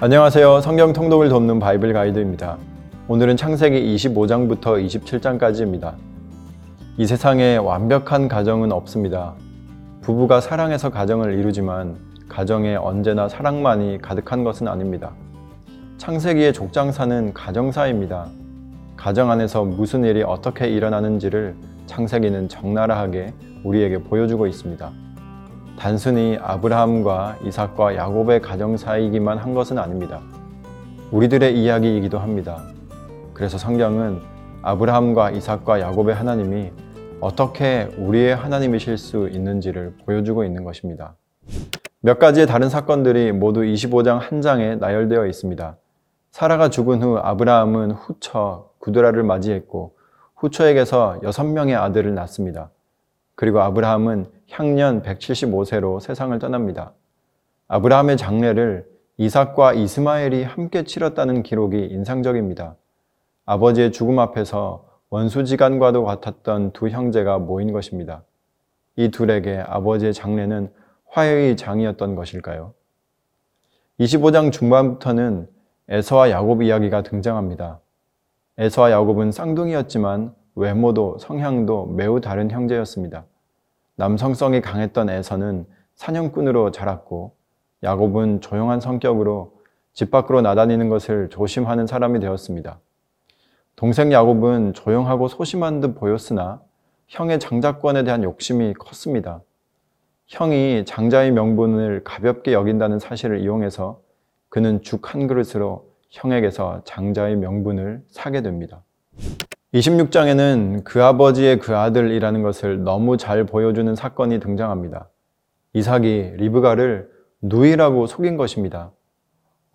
안녕하세요. 성경 통독을 돕는 바이블 가이드입니다. 오늘은 창세기 25장부터 27장까지입니다. 이 세상에 완벽한 가정은 없습니다. 부부가 사랑해서 가정을 이루지만 가정에 언제나 사랑만이 가득한 것은 아닙니다. 창세기의 족장사는 가정사입니다. 가정 안에서 무슨 일이 어떻게 일어나는지를 창세기는 적나라하게 우리에게 보여주고 있습니다. 단순히 아브라함과 이삭과 야곱의 가정사이기만 한 것은 아닙니다. 우리들의 이야기이기도 합니다. 그래서 성경은 아브라함과 이삭과 야곱의 하나님이 어떻게 우리의 하나님이실 수 있는지를 보여주고 있는 것입니다. 몇 가지의 다른 사건들이 모두 25장 한 장에 나열되어 있습니다. 사라가 죽은 후 아브라함은 후처 구드라를 맞이했고 후처에게서 6명의 아들을 낳습니다. 그리고 아브라함은 향년 175세로 세상을 떠납니다. 아브라함의 장례를 이삭과 이스마엘이 함께 치렀다는 기록이 인상적입니다. 아버지의 죽음 앞에서 원수지간과도 같았던 두 형제가 모인 것입니다. 이 둘에게 아버지의 장례는 화해의 장이었던 것일까요? 25장 중반부터는 에서와 야곱 이야기가 등장합니다. 에서와 야곱은 쌍둥이였지만 외모도 성향도 매우 다른 형제였습니다. 남성성이 강했던 에서는 사냥꾼으로 자랐고 야곱은 조용한 성격으로 집 밖으로 나다니는 것을 조심하는 사람이 되었습니다. 동생 야곱은 조용하고 소심한 듯 보였으나 형의 장자권에 대한 욕심이 컸습니다. 형이 장자의 명분을 가볍게 여긴다는 사실을 이용해서 그는 죽 한 그릇으로 형에게서 장자의 명분을 사게 됩니다. 26장에는 그 아버지의 그 아들이라는 것을 너무 잘 보여주는 사건이 등장합니다. 이삭이 리브가를 누이라고 속인 것입니다.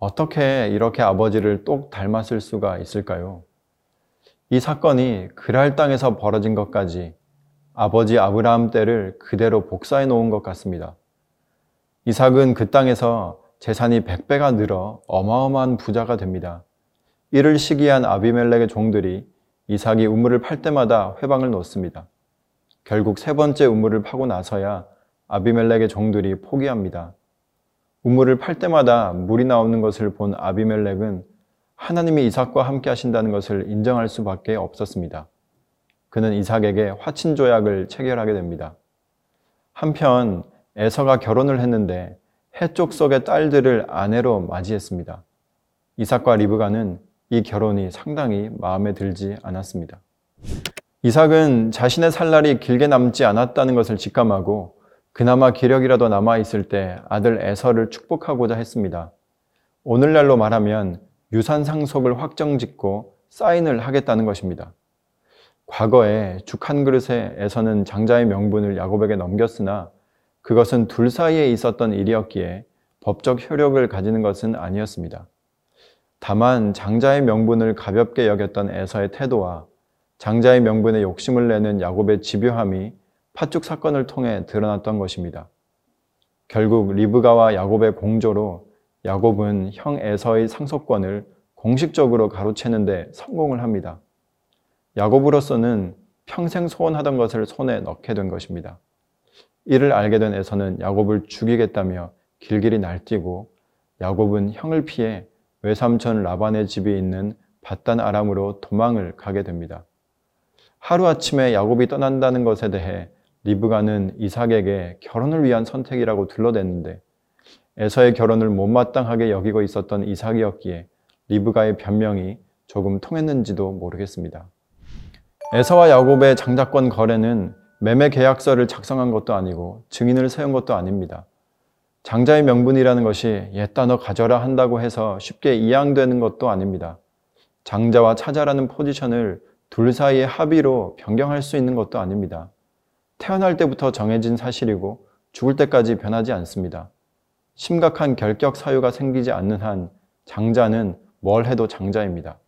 어떻게 이렇게 아버지를 똑 닮았을 수가 있을까요? 이 사건이 그랄 땅에서 벌어진 것까지 아버지 아브라함 때를 그대로 복사해 놓은 것 같습니다. 이삭은 그 땅에서 재산이 100배가 늘어 어마어마한 부자가 됩니다. 이를 시기한 아비멜렉의 종들이 이삭이 우물을 팔 때마다 회방을 놓습니다. 결국 3번째 우물을 파고 나서야 아비멜렉의 종들이 포기합니다. 우물을 팔 때마다 물이 나오는 것을 본 아비멜렉은 하나님이 이삭과 함께 하신다는 것을 인정할 수밖에 없었습니다. 그는 이삭에게 화친 조약을 체결하게 됩니다. 한편 에서가 결혼을 했는데 해족 속의 딸들을 아내로 맞이했습니다. 이삭과 리브가는 이 결혼이 상당히 마음에 들지 않았습니다. 이삭은 자신의 살 날이 길게 남지 않았다는 것을 직감하고 그나마 기력이라도 남아있을 때 아들 에서를 축복하고자 했습니다. 오늘날로 말하면 유산 상속을 확정짓고 사인을 하겠다는 것입니다. 과거에 죽 한 그릇에 에서는 장자의 명분을 야곱에게 넘겼으나 그것은 둘 사이에 있었던 일이었기에 법적 효력을 가지는 것은 아니었습니다. 다만 장자의 명분을 가볍게 여겼던 에서의 태도와 장자의 명분에 욕심을 내는 야곱의 집요함이 팥죽 사건을 통해 드러났던 것입니다. 결국 리브가와 야곱의 공조로 야곱은 형 에서의 상속권을 공식적으로 가로채는 데 성공을 합니다. 야곱으로서는 평생 소원하던 것을 손에 넣게 된 것입니다. 이를 알게 된 에서는 야곱을 죽이겠다며 길길이 날뛰고 야곱은 형을 피해 외삼촌 라반의 집이 있는 밧단 아람으로 도망을 가게 됩니다. 하루아침에 야곱이 떠난다는 것에 대해 리브가는 이삭에게 결혼을 위한 선택이라고 둘러댔는데 에서의 결혼을 못마땅하게 여기고 있었던 이삭이었기에 리브가의 변명이 조금 통했는지도 모르겠습니다. 에서와 야곱의 장자권 거래는 매매 계약서를 작성한 것도 아니고 증인을 세운 것도 아닙니다. 장자의 명분이라는 것이 옛다 너 가져라 한다고 해서 쉽게 이양되는 것도 아닙니다. 장자와 차자라는 포지션을 둘 사이의 합의로 변경할 수 있는 것도 아닙니다. 태어날 때부터 정해진 사실이고 죽을 때까지 변하지 않습니다. 심각한 결격 사유가 생기지 않는 한 장자는 뭘 해도 장자입니다.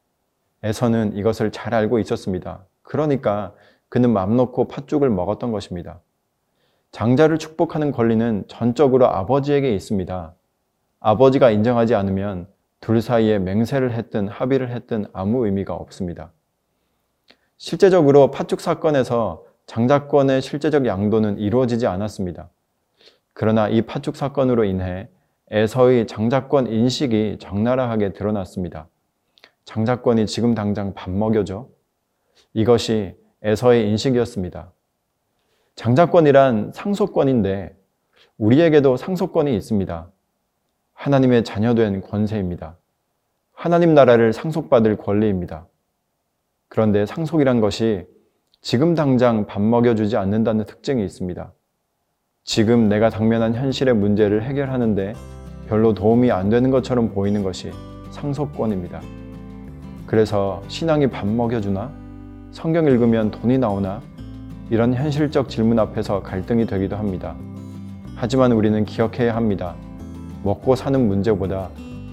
에서는 이것을 잘 알고 있었습니다. 그러니까 그는 맘 놓고 팥죽을 먹었던 것입니다. 장자를 축복하는 권리는 전적으로 아버지에게 있습니다. 아버지가 인정하지 않으면 둘 사이에 맹세를 했든 합의를 했든 아무 의미가 없습니다. 실제적으로 팥죽 사건에서 장자권의 실제적 양도는 이루어지지 않았습니다. 그러나 이 팥죽 사건으로 인해 에서의 장자권 인식이 적나라하게 드러났습니다. 장자권이 지금 당장 밥 먹여줘. 이것이 에서의 인식이었습니다. 장자권이란 상속권인데 우리에게도 상속권이 있습니다. 하나님의 자녀된 권세입니다. 하나님 나라를 상속받을 권리입니다. 그런데 상속이란 것이 지금 당장 밥 먹여주지 않는다는 특징이 있습니다. 지금 내가 당면한 현실의 문제를 해결하는데 별로 도움이 안 되는 것처럼 보이는 것이 상속권입니다. 그래서 신앙이 밥 먹여주나? 성경 읽으면 돈이 나오나? 이런 현실적 질문 앞에서 갈등이 되기도 합니다. 하지만 우리는 기억해야 합니다. 먹고 사는 문제보다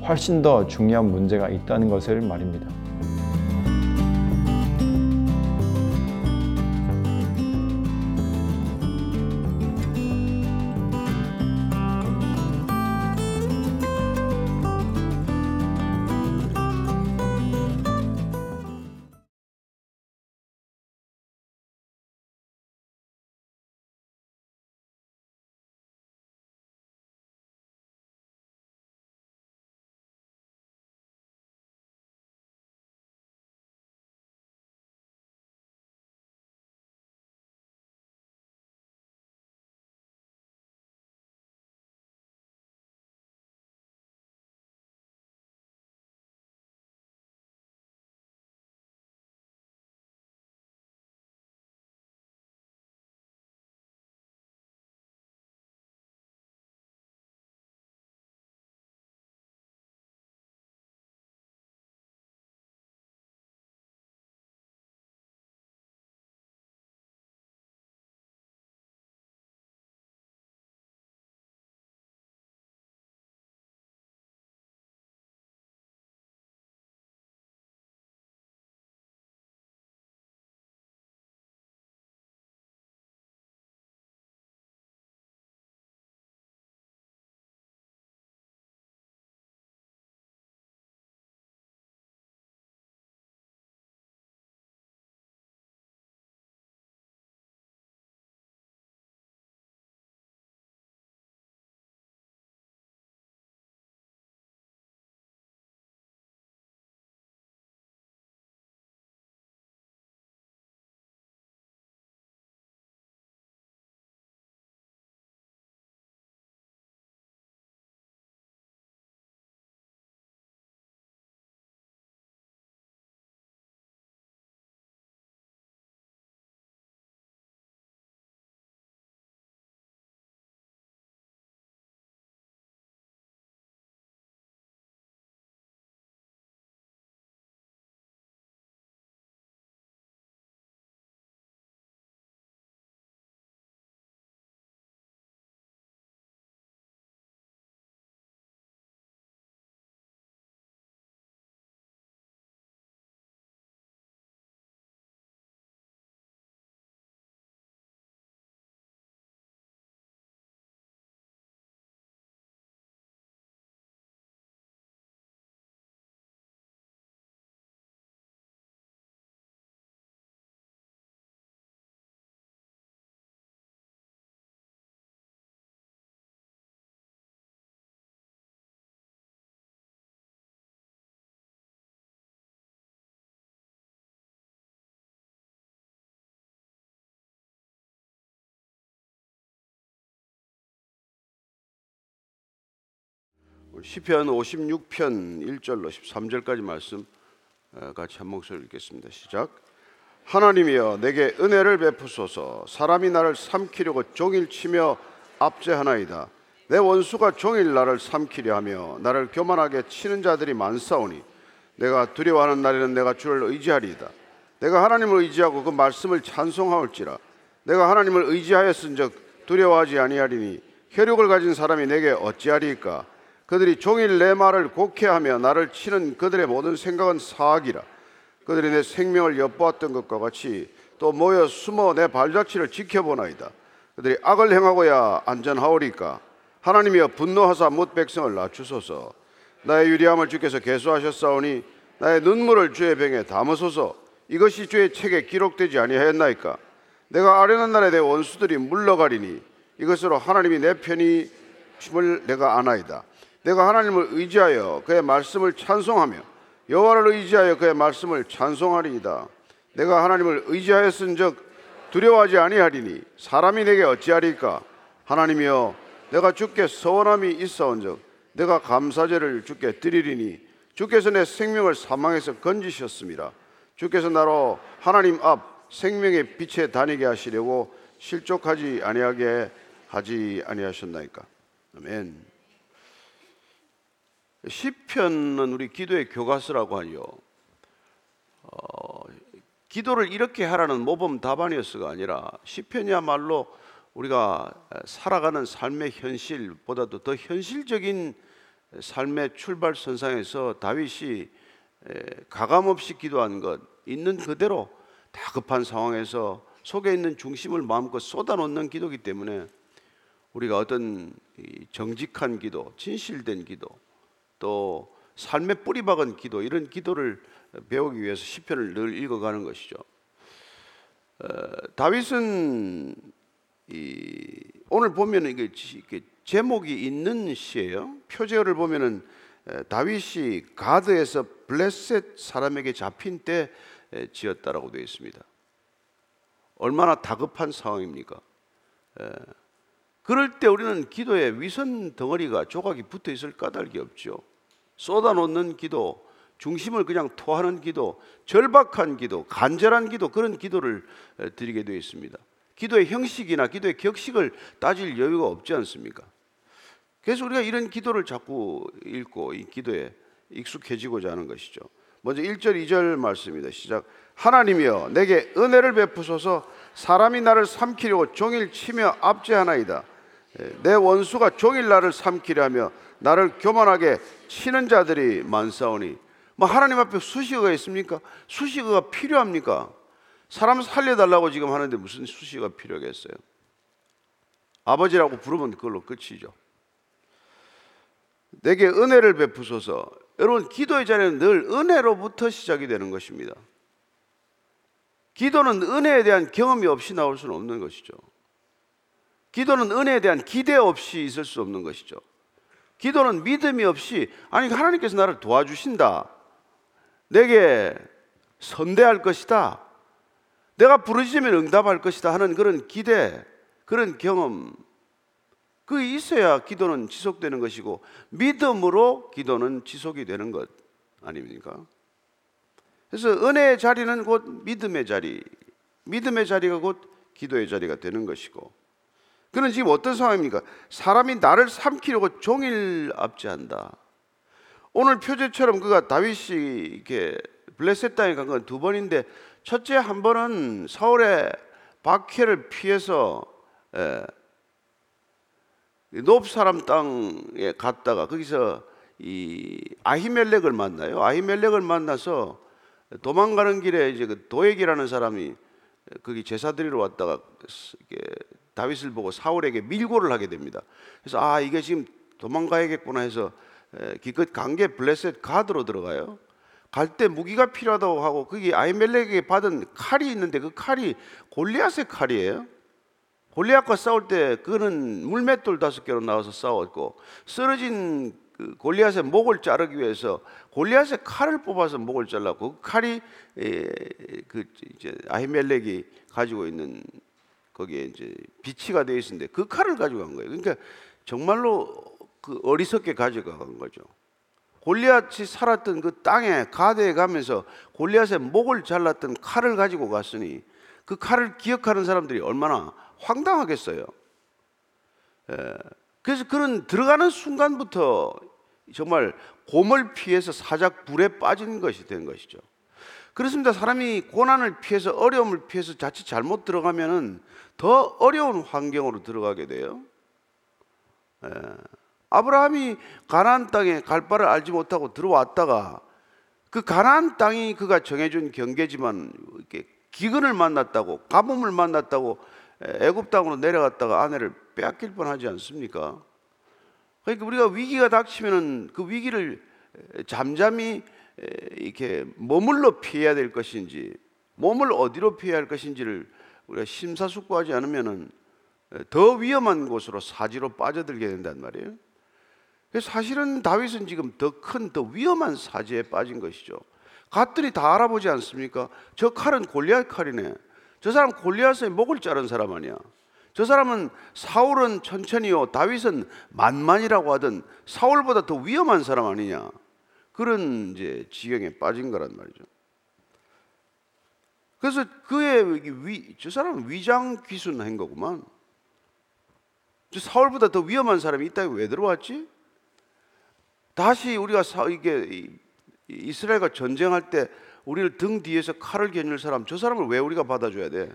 훨씬 더 중요한 문제가 있다는 것을 말입니다. 시편 56편 1절로 13절까지 말씀 같이 한 목소리로 읽겠습니다. 시작. 하나님이여 내게 은혜를 베푸소서. 사람이 나를 삼키려고 종일 치며 압제하나이다. 내 원수가 종일 나를 삼키려 하며 나를 교만하게 치는 자들이 많사오니 내가 두려워하는 날에는 내가 주를 의지하리이다. 내가 하나님을 의지하고 그 말씀을 찬송하올지라. 내가 하나님을 의지하였은즉 두려워하지 아니하리니 혈육을 가진 사람이 내게 어찌하리이까. 그들이 종일 내 말을 곡해하며 나를 치는 그들의 모든 생각은 사악이라. 그들이 내 생명을 엿보았던 것과 같이 또 모여 숨어 내 발자취를 지켜보나이다. 그들이 악을 행하고야 안전하오리까. 하나님이여 분노하사 뭇 백성을 낮추소서. 나의 유리함을 주께서 계수하셨사오니 나의 눈물을 주의 병에 담으소서. 이것이 주의 책에 기록되지 아니하였나이까. 내가 아련한 날에 내 원수들이 물러가리니 이것으로 하나님이 내 편이 심을 내가 아나이다. 내가 하나님을 의지하여 그의 말씀을 찬송하며 여호와를 의지하여 그의 말씀을 찬송하리이다. 내가 하나님을 의지하였은즉 두려워하지 아니하리니 사람이 내게 어찌하리까? 하나님이여, 내가 주께 서원함이 있어온즉 내가 감사제를 주께 드리리니 주께서 내 생명을 사망에서 건지셨습니다. 주께서 나로 하나님 앞 생명의 빛에 다니게 하시려고 실족하지 아니하게 하지 아니하셨나이까. 아멘. 시편은 우리 기도의 교과서라고 하죠. 기도를 이렇게 하라는 모범 답안이었어가 아니라 시편이야말로 우리가 살아가는 삶의 현실보다도 더 현실적인 삶의 출발선상에서 다윗이 가감없이 기도한 것, 있는 그대로 다급한 상황에서 속에 있는 중심을 마음껏 쏟아놓는 기도이기 때문에 우리가 어떤 정직한 기도, 진실된 기도, 또 삶의 뿌리박은 기도, 이런 기도를 배우기 위해서 시편을 늘 읽어가는 것이죠. 다윗은 오늘 보면 이게 제목이 있는 시예요. 표제어를 보면은 다윗이 가드에서 블레셋 사람에게 잡힌 때 지었다라고 되어 있습니다. 얼마나 다급한 상황입니까? 그럴 때 우리는 기도에 위선 덩어리가 조각이 붙어 있을 까닭이 없죠. 쏟아놓는 기도, 중심을 그냥 토하는 기도, 절박한 기도, 간절한 기도, 그런 기도를 드리게 되어 있습니다. 기도의 형식이나 기도의 격식을 따질 여유가 없지 않습니까? 그래서 우리가 이런 기도를 자꾸 읽고 이 기도에 익숙해지고자 하는 것이죠. 먼저 1절 2절 말씀입니다. 시작. 하나님이여, 내게 은혜를 베푸소서. 사람이 나를 삼키려고 종일 치며 압제하나이다. 내 원수가 종일 나를 삼키려 하며 나를 교만하게 치는 자들이 많사오니. 뭐 하나님 앞에 수식어가 있습니까? 수식어가 필요합니까? 사람 살려달라고 지금 하는데 무슨 수식어가 필요하겠어요? 아버지라고 부르면 그걸로 끝이죠. 내게 은혜를 베푸소서. 여러분, 기도의 자리는 늘 은혜로부터 시작이 되는 것입니다. 기도는 은혜에 대한 경험이 없이 나올 수는 없는 것이죠. 기도는 은혜에 대한 기대 없이 있을 수 없는 것이죠. 기도는 믿음이 없이, 아니 하나님께서 나를 도와주신다, 내게 선대할 것이다, 내가 부르짖으면 응답할 것이다 하는 그런 기대, 그런 경험, 그게 있어야 기도는 지속되는 것이고 믿음으로 기도는 지속이 되는 것 아닙니까? 그래서 은혜의 자리는 곧 믿음의 자리, 믿음의 자리가 곧 기도의 자리가 되는 것이고, 그는 지금 어떤 상황입니까? 사람이 나를 삼키려고 종일 압제한다. 오늘 표제처럼 그가 다윗이 이렇게 블레셋 땅에 간 건 두 번인데, 첫째 한 번은 사울의 박해를 피해서 높 사람 땅에 갔다가 거기서 이 아히멜렉을 만나요. 아히멜렉을 만나서 도망가는 길에 이제 그 도액이라는 사람이 거기 제사드리러 왔다가 다윗을 보고 사울에게 밀고를 하게 됩니다. 그래서 아, 이게 지금 도망가야겠구나 해서 기껏 간 게 블레셋 가드로 들어가요. 갈 때 무기가 필요하다고 하고, 그게 아히멜렉에게 받은 칼이 있는데 그 칼이 골리앗의 칼이에요. 골리앗과 싸울 때 그는 물맷돌 5개로 나와서 싸웠고, 쓰러진 그 골리앗의 목을 자르기 위해서 골리앗의 칼을 뽑아서 목을 잘랐고, 그 칼이 이제 아히멜렉이 가지고 있는 거기에 이제 비치가 되어 있는데 그 칼을 가져간 거예요. 그러니까 정말로 그 어리석게 가져간 거죠. 골리앗이 살았던 그 땅에, 가드에 가면서 골리앗의 목을 잘랐던 칼을 가지고 갔으니 그 칼을 기억하는 사람들이 얼마나 황당하겠어요. 그래서 그는 들어가는 순간부터 정말 곰을 피해서 사작 불에 빠진 것이 된 것이죠. 그렇습니다. 사람이 고난을 피해서, 어려움을 피해서 자칫 잘못 들어가면은 더 어려운 환경으로 들어가게 돼요. 아브라함이 가나안 땅에 갈 바를 알지 못하고 들어왔다가 그 가나안 땅이 그가 정해준 경계지만 이렇게 기근을 만났다고, 가뭄을 만났다고 애굽 땅으로 내려갔다가 아내를 빼앗길 뻔하지 않습니까? 그러니까 우리가 위기가 닥치면은 그 위기를 잠잠히 이렇게 머물러 피해야 될 것인지, 몸을 어디로 피해야 할 것인지를 우리가 심사숙고하지 않으면은 더 위험한 곳으로, 사지로 빠져들게 된단 말이에요. 그래서 사실은 다윗은 지금 더 큰, 더 위험한 사지에 빠진 것이죠. 갔더니 다 알아보지 않습니까? 저 칼은 골리앗 칼이네. 저 사람 골리앗의 목을 자른 사람 아니야. 저 사람은 사울은 천천히요 다윗은 만만이라고 하던 사울보다 더 위험한 사람 아니냐. 그런 이제 지경에 빠진 거란 말이죠. 그래서 그의 저 사람은 위장 귀순한 거구만. 저 사울보다 더 위험한 사람이 이 땅에 왜 들어왔지? 다시 우리가 이스라엘과 전쟁할 때 우리를 등 뒤에서 칼을 겨눌 사람, 저 사람을 왜 우리가 받아줘야 돼?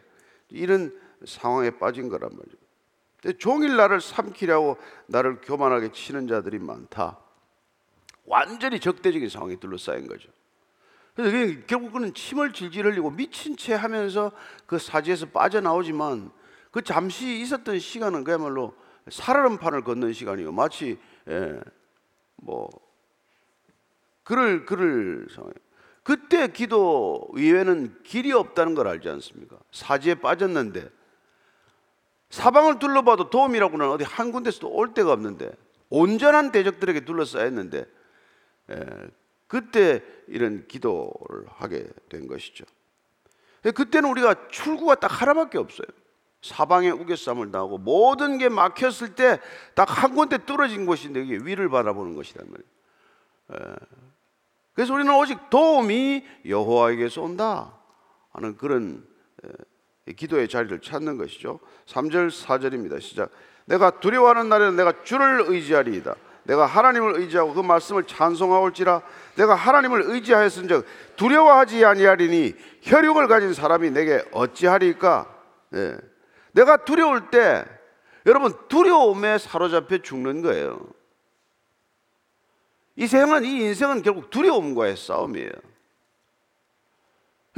이런 상황에 빠진 거란 말이죠. 종일 나를 삼키려고 나를 교만하게 치는 자들이 많다. 완전히 적대적인 상황에 둘러싸인 거죠. 그래서 결국 그는 침을 질질 흘리고 미친 채 하면서 그 사지에서 빠져나오지만 그 잠시 있었던 시간은 그야말로 살얼음판을 걷는 시간이요. 마치 그를 상황에 그때 기도 이외에는 길이 없다는 걸 알지 않습니까? 사지에 빠졌는데 사방을 둘러봐도 도움이라고는 어디 한 군데서도 올 데가 없는데 온전한 대적들에게 둘러싸였는데 그때 이런 기도를 하게 된 것이죠. 그때는 우리가 출구가 딱 하나밖에 없어요. 사방에 우겨쌈을 당하고 모든 게 막혔을 때 딱 한 군데 뚫어진 곳인데 이게 위를 바라보는 것이란 말이에요. 그래서 우리는 오직 도움이 여호와에게서 온다 하는 그런 기도의 자리를 찾는 것이죠. 3절 4절입니다. 시작. 내가 두려워하는 날에는 내가 주를 의지하리이다. 내가 하나님을 의지하고 그 말씀을 찬송하올지라. 내가 하나님을 의지하였은즉 두려워하지 아니하리니 혈육을 가진 사람이 내게 어찌하리까. 네. 내가 두려울 때 여러분 두려움에 사로잡혀 죽는 거예요. 이 인생은 결국 두려움과의 싸움이에요.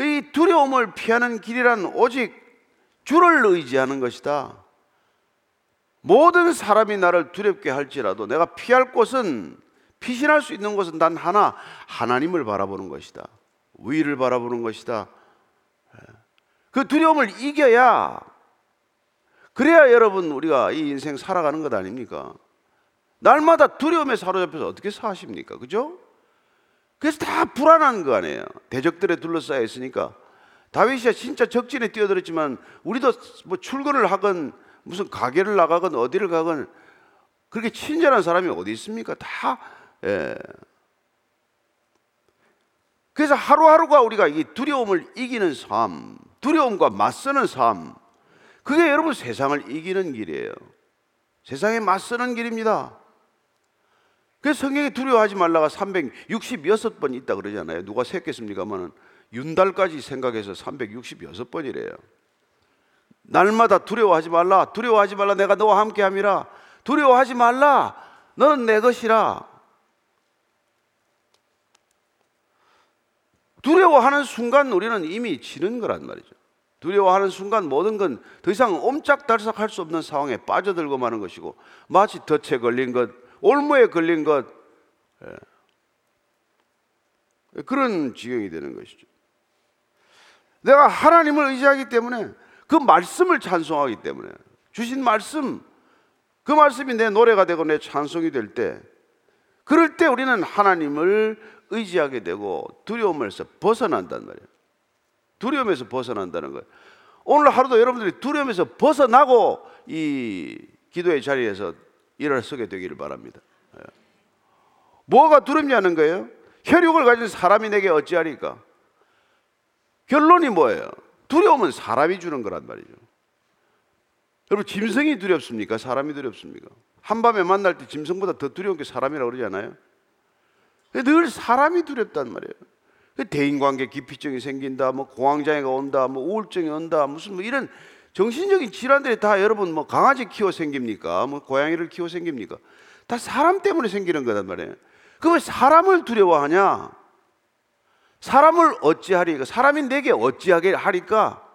이 두려움을 피하는 길이란 오직 주를 의지하는 것이다. 모든 사람이 나를 두렵게 할지라도 내가 피할 곳은 피신할 수 있는 곳은 단 하나, 하나님을 바라보는 것이다. 위를 바라보는 것이다. 그 두려움을 이겨야, 그래야 여러분 우리가 이 인생 살아가는 것 아닙니까? 날마다 두려움에 사로잡혀서 어떻게 사십니까? 그죠? 그래서 다 불안한 거 아니에요. 대적들에 둘러싸여 있으니까. 다윗이 진짜 적진에 뛰어들었지만 우리도 뭐 출근을 하건 무슨 가게를 나가건 어디를 가건 그렇게 친절한 사람이 어디 있습니까? 다 그래서 하루하루가 우리가 이 두려움을 이기는 삶, 두려움과 맞서는 삶, 그게 여러분 세상을 이기는 길이에요. 세상에 맞서는 길입니다. 그래서 성경에 두려워하지 말라가 366번 있다 그러잖아요. 누가 셌겠습니까만은 윤달까지 생각해서 366번이래요. 날마다 두려워하지 말라. 두려워하지 말라. 내가 너와 함께 함이라. 두려워하지 말라. 너는 내 것이라. 두려워하는 순간 우리는 이미 지는 거란 말이죠. 두려워하는 순간 모든 건 더 이상 옴짝달싹할 수 없는 상황에 빠져들고 마는 것이고 마치 덫에 걸린 것, 올무에 걸린 것, 그런 지경이 되는 것이죠. 내가 하나님을 의지하기 때문에 그 말씀을 찬송하기 때문에 주신 말씀, 그 말씀이 내 노래가 되고 내 찬송이 될 때, 그럴 때 우리는 하나님을 의지하게 되고 두려움에서 벗어난단 말이에요. 두려움에서 벗어난다는 거예요. 오늘 하루도 여러분들이 두려움에서 벗어나고 이 기도의 자리에서 일어서게 되기를 바랍니다. 뭐가 두렵냐는 거예요? 혈육을 가진 사람이 내게 어찌하리까? 결론이 뭐예요? 두려움은 사람이 주는 거란 말이죠. 여러분 짐승이 두렵습니까? 사람이 두렵습니까? 한밤에 만날 때 짐승보다 더 두려운 게 사람이라고 그러지 않아요? 늘 사람이 두렵단 말이에요. 대인관계 기피증이 생긴다, 뭐 공황장애가 온다, 뭐 우울증이 온다, 무슨 뭐 이런 정신적인 질환들이 다 여러분 뭐 강아지 키워 생깁니까? 뭐 고양이를 키워 생깁니까? 다 사람 때문에 생기는 거단 말이에요. 그럼 사람을 두려워하냐? 사람을 어찌하리까? 사람이 내게 어찌하게 하리까?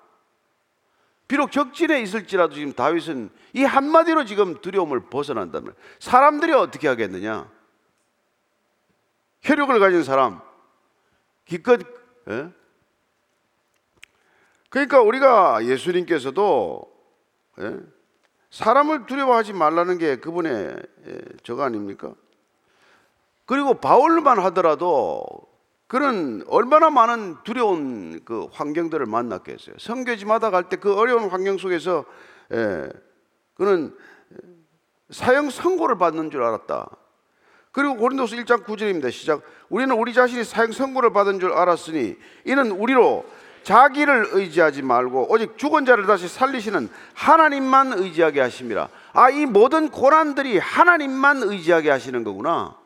비록 적진에 있을지라도 지금 다윗은 이 한마디로 지금 두려움을 벗어난단 말이에요. 사람들이 어떻게 하겠느냐? 혈육을 가진 사람 기껏. 그러니까 우리가 예수님께서도 사람을 두려워하지 말라는 게 그분의 저거 아닙니까? 그리고 바울만 하더라도 그런 얼마나 많은 두려운 그 환경들을 만났겠어요. 선교지마다 갈 때 그 어려운 환경 속에서 그는 사형 선고를 받는 줄 알았다. 그리고 고린도서 1장 9절입니다. 시작. 우리는 우리 자신이 사형 선고를 받은 줄 알았으니 이는 우리로 자기를 의지하지 말고 오직 죽은 자를 다시 살리시는 하나님만 의지하게 하십니다. 아, 이 모든 고난들이 하나님만 의지하게 하시는 거구나.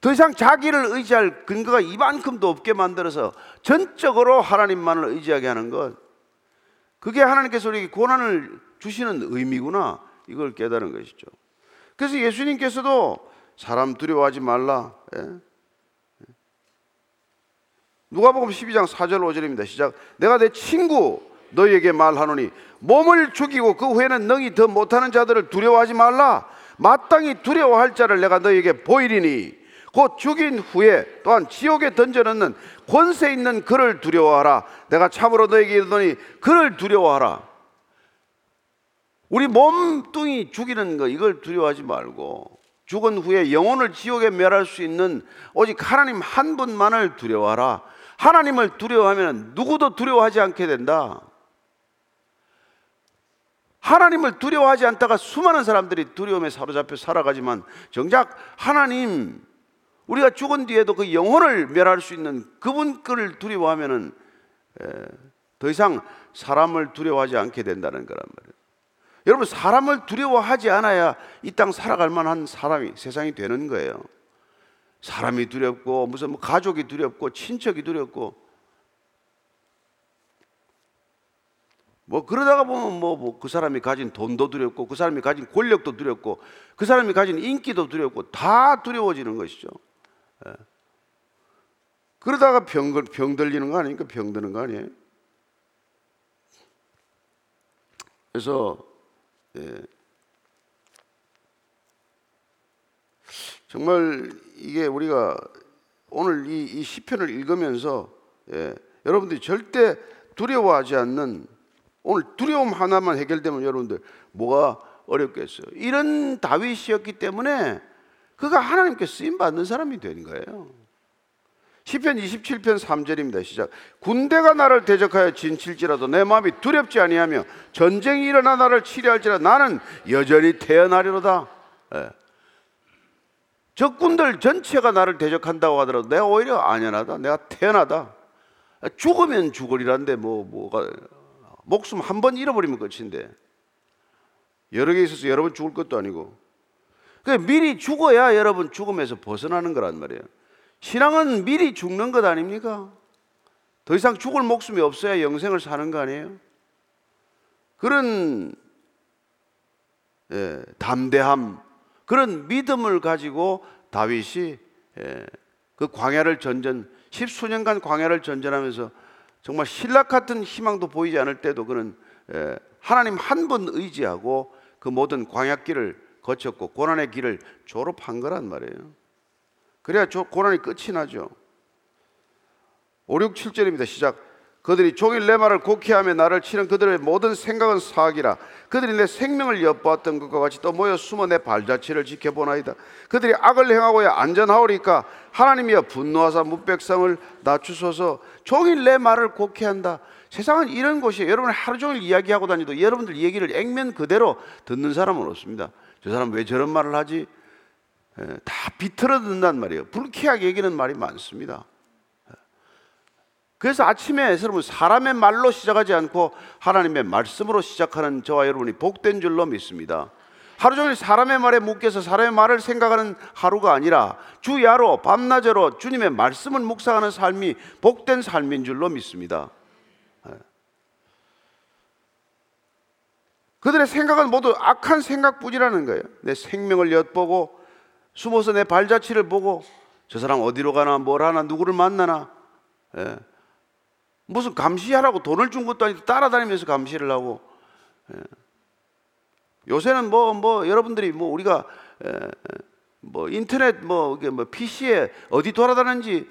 더 이상 자기를 의지할 근거가 이만큼도 없게 만들어서 전적으로 하나님만을 의지하게 하는 것, 그게 하나님께서 우리에게 고난을 주시는 의미구나, 이걸 깨달은 것이죠. 그래서 예수님께서도 사람 두려워하지 말라. 누가복음 12장 4절 5절입니다. 시작. 내가 내 친구 너희에게 말하노니 몸을 죽이고 그 후에는 능히 더 못하는 자들을 두려워하지 말라. 마땅히 두려워할 자를 내가 너희에게 보이리니 곧 죽인 후에 또한 지옥에 던져넣는 권세 있는 그를 두려워하라. 내가 참으로 너에게 이르노니 그를 두려워하라. 우리 몸뚱이 죽이는 거, 이걸 두려워하지 말고 죽은 후에 영혼을 지옥에 멸할 수 있는 오직 하나님 한 분만을 두려워하라. 하나님을 두려워하면 누구도 두려워하지 않게 된다. 하나님을 두려워하지 않다가 수많은 사람들이 두려움에 사로잡혀 살아가지만, 정작 하나님, 우리가 죽은 뒤에도 그 영혼을 멸할 수 있는 그분 걸 두려워하면 더 이상 사람을 두려워하지 않게 된다는 거란 말이에요. 여러분, 사람을 두려워하지 않아야 이 땅 살아갈 만한 사람이, 세상이 되는 거예요. 사람이 두렵고 무슨 가족이 두렵고 친척이 두렵고 그러다가 보면 그 사람이 가진 돈도 두렵고 그 사람이 가진 권력도 두렵고 그 사람이 가진 인기도 두렵고 다 두려워지는 것이죠. 예. 그러다가 병들리는 거 아니니까 병드는 거 아니에요. 그래서 정말 이게 우리가 오늘 이 시편을 읽으면서 여러분들이 절대 두려워하지 않는, 오늘 두려움 하나만 해결되면 여러분들 뭐가 어렵겠어요. 이런 다윗이었기 때문에 그가 하나님께 쓰임받는 사람이 된 거예요. 시편 27편 3절입니다. 시작. 군대가 나를 대적하여 진칠지라도 내 마음이 두렵지 아니하며 전쟁이 일어나 나를 치려 할지라 나는 여전히 태어나리로다. 적군들 전체가 나를 대적한다고 하더라도 내가 오히려 안연하다. 내가 태어나다. 죽으면 죽으리란데 뭐가 목숨 한 번 잃어버리면 끝인데, 여러 개 있어서 여러 번 죽을 것도 아니고, 그러니까 미리 죽어야 여러분 죽음에서 벗어나는 거란 말이에요. 신앙은 미리 죽는 것 아닙니까? 더 이상 죽을 목숨이 없어야 영생을 사는 거 아니에요? 그런 담대함, 그런 믿음을 가지고 다윗이 그 광야를 십수년간 광야를 전전하면서 정말 신락 같은 희망도 보이지 않을 때도 그는 하나님 한 분 의지하고 그 모든 광야길을 거쳤고 고난의 길을 졸업한 거란 말이에요. 그래야 고난이 끝이 나죠. 5, 6, 7절입니다. 시작. 그들이 종일 내 말을 곡해하며 나를 치는 그들의 모든 생각은 사악이라. 그들이 내 생명을 엿보았던 것과 같이 또 모여 숨어 내 발자취를 지켜보나이다. 그들이 악을 행하고야 안전하오리까. 하나님이여 분노하사 무백성을 낮추소서. 종일 내 말을 곡해한다. 세상은 이런 곳이에요. 여러분 하루 종일 이야기하고 다니도 여러분들 얘기를 액면 그대로 듣는 사람은 없습니다. 저 사람 왜 저런 말을 하지? 다 비틀어 듣는단 말이에요. 불쾌하게 얘기하는 말이 많습니다. 그래서 아침에 사람의 말로 시작하지 않고 하나님의 말씀으로 시작하는 저와 여러분이 복된 줄로 믿습니다. 하루 종일 사람의 말에 묶여서 사람의 말을 생각하는 하루가 아니라 주야로 밤낮으로 주님의 말씀을 묵상하는 삶이 복된 삶인 줄로 믿습니다. 그들의 생각은 모두 악한 생각뿐이라는 거예요. 내 생명을 엿보고 숨어서 내 발자취를 보고 저 사람 어디로 가나 뭘 하나 누구를 만나나, 무슨 감시하라고 돈을 준 것도 아니고 따라다니면서 감시를 하고. 요새는 여러분들이 우리가 인터넷 이게 PC에 어디 돌아다니는지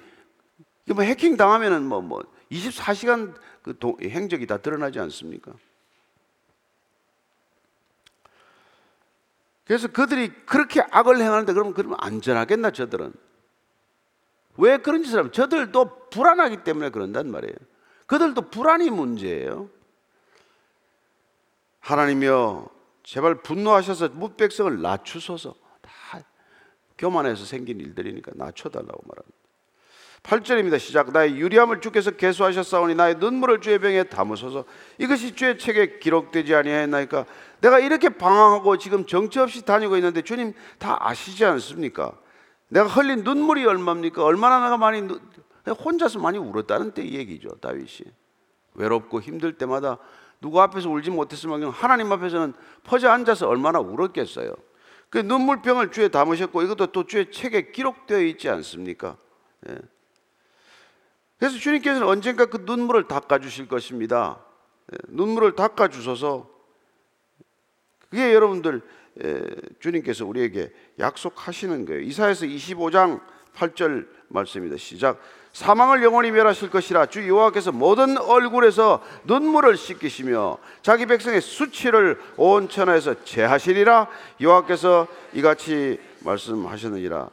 해킹 당하면은 24시간 그 행적이 다 드러나지 않습니까? 그래서 그들이 그렇게 악을 행하는데 그러면 안전하겠나 저들은? 왜 그런 짓을 하면 저들도 불안하기 때문에 그런단 말이에요. 그들도 불안이 문제예요. 하나님이여 제발 분노하셔서 무백성을 낮추소서. 다 교만해서 생긴 일들이니까 낮춰달라고 말합니다. 8절입니다. 시작. 나의 유리함을 주께서 개수하셨사오니 나의 눈물을 주의 병에 담으소서. 이것이 주의 책에 기록되지 아니하였나이까. 내가 이렇게 방황하고 지금 정처 없이 다니고 있는데 주님 다 아시지 않습니까? 내가 흘린 눈물이 얼마입니까? 얼마나 내가 많이 혼자서 많이 울었다는 때 이 얘기죠. 다윗이 외롭고 힘들 때마다 누구 앞에서 울지 못했으면 하나님 앞에서는 퍼져 앉아서 얼마나 울었겠어요. 그 눈물병을 주에 담으셨고 이것도 또 주의 책에 기록되어 있지 않습니까? 예. 그래서 주님께서는 언젠가 그 눈물을 닦아주실 것입니다. 눈물을 닦아주셔서 그게 여러분들 주님께서 우리에게 약속하시는 거예요. 이사야서 25장 8절 말씀입니다. 시작. 사망을 영원히 멸하실 것이라 주 여호와께서 모든 얼굴에서 눈물을 씻기시며 자기 백성의 수치를 온 천하에서 제하시리라 여호와께서 이같이 말씀하시느니라.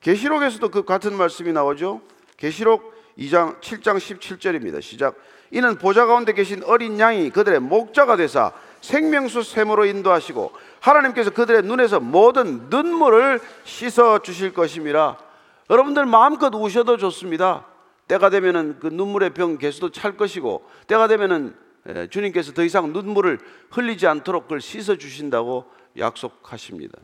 계시록에서도 그 같은 말씀이 나오죠. 계시록 2장 7장 17절입니다. 시작. 이는 보좌 가운데 계신 어린 양이 그들의 목자가 되사 생명수 샘으로 인도하시고 하나님께서 그들의 눈에서 모든 눈물을 씻어 주실 것임이라. 여러분들 마음껏 우셔도 좋습니다. 때가 되면은 그 눈물의 병 개수도 찰 것이고 때가 되면은 주님께서 더 이상 눈물을 흘리지 않도록 그걸 씻어 주신다고 약속하십니다.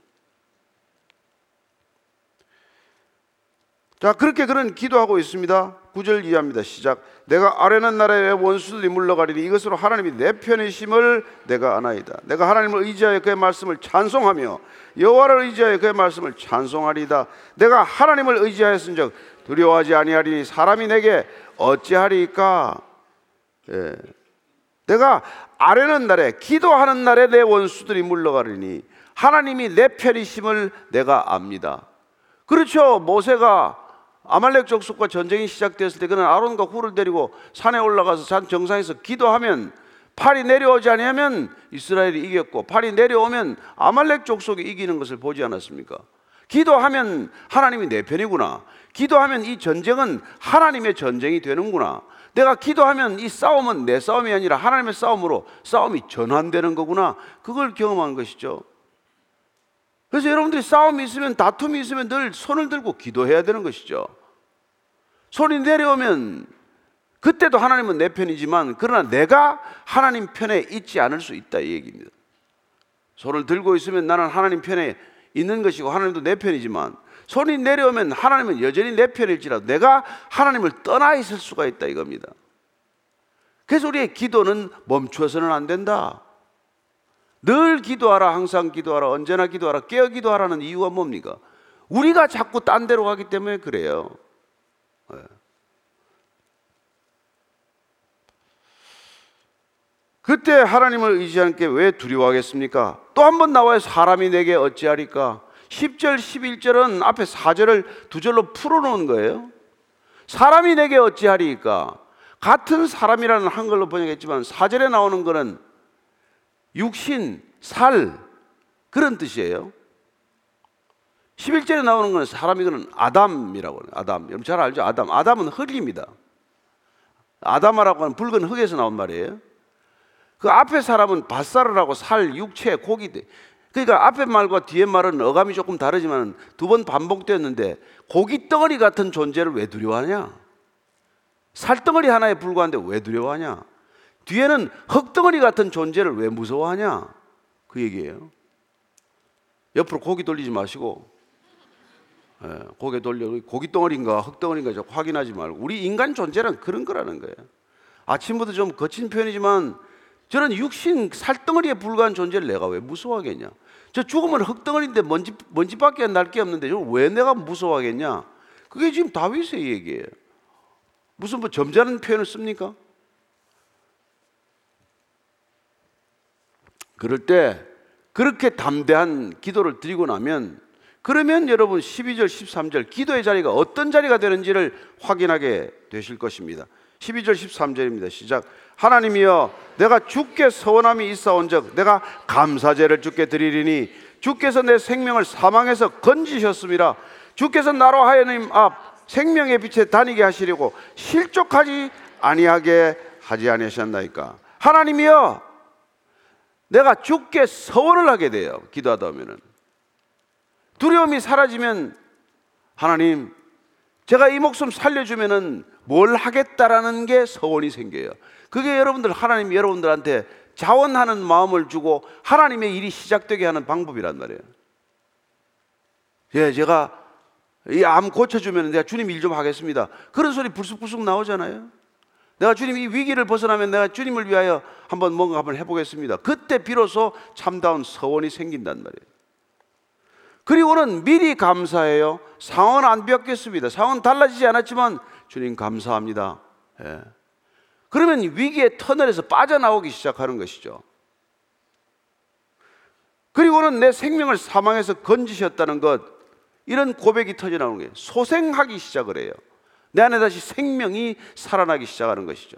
자, 그렇게 그런 기도하고 있습니다. 9절 이하입니다. 시작. 내가 아뢰는 나라에 원수들이 물러가리니 이것으로 하나님이 내 편이심을 내가 아나이다. 내가 하나님을 의지하여 그의 말씀을 찬송하며 여호와를 의지하여 그의 말씀을 찬송하리이다. 내가 하나님을 의지하였은즉 두려워하지 아니하리니 사람이 내게 어찌하리까. 예. 내가 아뢰는 날에 기도하는 날에 내 원수들이 물러가리니 하나님이 내 편이심을 내가 압니다. 그렇죠. 모세가 아말렉 족속과 전쟁이 시작됐을 때 그는 아론과 후를 데리고 산에 올라가서 산 정상에서 기도하면 팔이 내려오지 않으면 이스라엘이 이겼고 팔이 내려오면 아말렉 족속이 이기는 것을 보지 않았습니까? 기도하면 하나님이 내 편이구나. 기도하면 이 전쟁은 하나님의 전쟁이 되는구나. 내가 기도하면 이 싸움은 내 싸움이 아니라 하나님의 싸움으로 싸움이 전환되는 거구나. 그걸 경험한 것이죠. 그래서 여러분들이 싸움이 있으면 다툼이 있으면 늘 손을 들고 기도해야 되는 것이죠. 손이 내려오면 그때도 하나님은 내 편이지만 그러나 내가 하나님 편에 있지 않을 수 있다 이 얘기입니다. 손을 들고 있으면 나는 하나님 편에 있는 것이고 하나님도 내 편이지만 손이 내려오면 하나님은 여전히 내 편일지라도 내가 하나님을 떠나 있을 수가 있다 이겁니다. 그래서 우리의 기도는 멈춰서는 안 된다. 늘 기도하라, 항상 기도하라, 언제나 기도하라, 깨어 기도하라는 이유가 뭡니까? 우리가 자꾸 딴 데로 가기 때문에 그래요. 네. 그때 하나님을 의지하는 게 왜 두려워하겠습니까? 또 한 번 나와요. 사람이 내게 어찌하리까? 10절, 11절은 앞에 4절을 두 절로 풀어놓은 거예요. 사람이 내게 어찌하리까? 같은 사람이라는 한글로 번역했지만 4절에 나오는 거는 육신, 살 그런 뜻이에요. 11절에 나오는 건 사람이 그는 아담이라고 해요. 아담 여러분 잘 알죠? 아담. 아담은 흙입니다. 아담아라고 하는 붉은 흙에서 나온 말이에요. 그 앞에 사람은 밧살을 하고 살, 육체, 고기. 그러니까 앞에 말과 뒤에 말은 어감이 조금 다르지만 두 번 반복되었는데 고기 덩어리 같은 존재를 왜 두려워하냐? 살 덩어리 하나에 불과한데 왜 두려워하냐? 뒤에는 흙덩어리 같은 존재를 왜 무서워하냐? 그 얘기예요. 옆으로 고기 돌리지 마시고 고개 돌려 고기 덩어리인가 흙덩어리인가 자꾸 확인하지 말고 우리 인간 존재란 그런 거라는 거예요. 아침부터 좀 거친 표현이지만 저는 육신 살덩어리에 불과한 존재를 내가 왜 무서워하겠냐? 저 죽으면 흙덩어리인데 먼지밖에 날 게 없는데 저걸 왜 내가 무서워하겠냐? 그게 지금 다윗의 얘기예요. 무슨 뭐 점잖은 표현을 씁니까? 그럴 때 그렇게 담대한 기도를 드리고 나면 그러면 여러분 12절 13절 기도의 자리가 어떤 자리가 되는지를 확인하게 되실 것입니다. 12절 13절입니다. 시작. 하나님이여, 내가 주께 서원함이 있사온즉 내가 감사제를 주께 드리리니 주께서 내 생명을 사망에서 건지셨음이라. 주께서 나로 하나님 앞 생명의 빛에 다니게 하시려고 실족하지 아니하게 하지 아니하셨나이까. 하나님이여, 내가 주께 서원을 하게 돼요. 기도하다 보면은 두려움이 사라지면, 하나님 제가 이 목숨 살려주면은 뭘 하겠다라는 게 서원이 생겨요. 그게 여러분들, 하나님 여러분들한테 자원하는 마음을 주고 하나님의 일이 시작되게 하는 방법이란 말이에요. 예, 제가 이 암 고쳐주면 내가 주님 일 좀 하겠습니다. 그런 소리 불쑥불쑥 나오잖아요. 내가 주님 이 위기를 벗어나면 내가 주님을 위하여 한번 뭔가 한번 해보겠습니다. 그때 비로소 참다운 서원이 생긴단 말이에요. 그리고는 미리 감사해요. 상황은 안 바뀌었습니다. 상황은 달라지지 않았지만 주님 감사합니다. 예. 그러면 위기의 터널에서 빠져나오기 시작하는 것이죠. 그리고는 내 생명을 사망에서 건지셨다는 것, 이런 고백이 터져나오는 거예요. 소생하기 시작을 해요. 내 안에 다시 생명이 살아나기 시작하는 것이죠.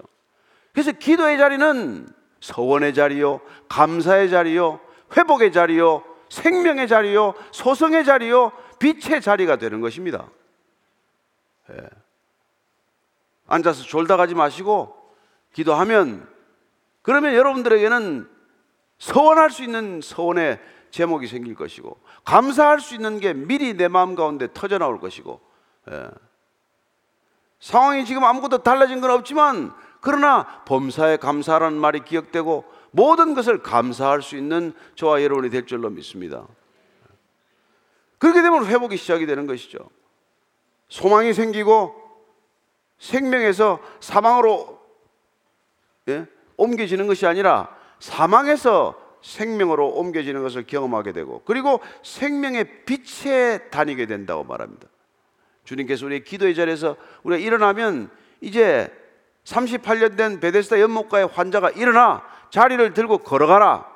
그래서 기도의 자리는 서원의 자리요, 감사의 자리요, 회복의 자리요, 생명의 자리요, 소성의 자리요, 빛의 자리가 되는 것입니다. 예. 앉아서 졸다 가지 마시고 기도하면, 그러면 여러분들에게는 서원할 수 있는 서원의 제목이 생길 것이고, 감사할 수 있는 게 미리 내 마음 가운데 터져나올 것이고, 예. 상황이 지금 아무것도 달라진 건 없지만 그러나 범사에 감사라는 말이 기억되고 모든 것을 감사할 수 있는 저와 여러분이 될 줄로 믿습니다. 그렇게 되면 회복이 시작이 되는 것이죠. 소망이 생기고 생명에서 사망으로, 예? 옮겨지는 것이 아니라 사망에서 생명으로 옮겨지는 것을 경험하게 되고, 그리고 생명의 빛에 다니게 된다고 말합니다. 주님께서 우리의 기도의 자리에서 우리가 일어나면, 이제 38년 된 베데스다 연못가의 환자가 일어나 자리를 들고 걸어가라,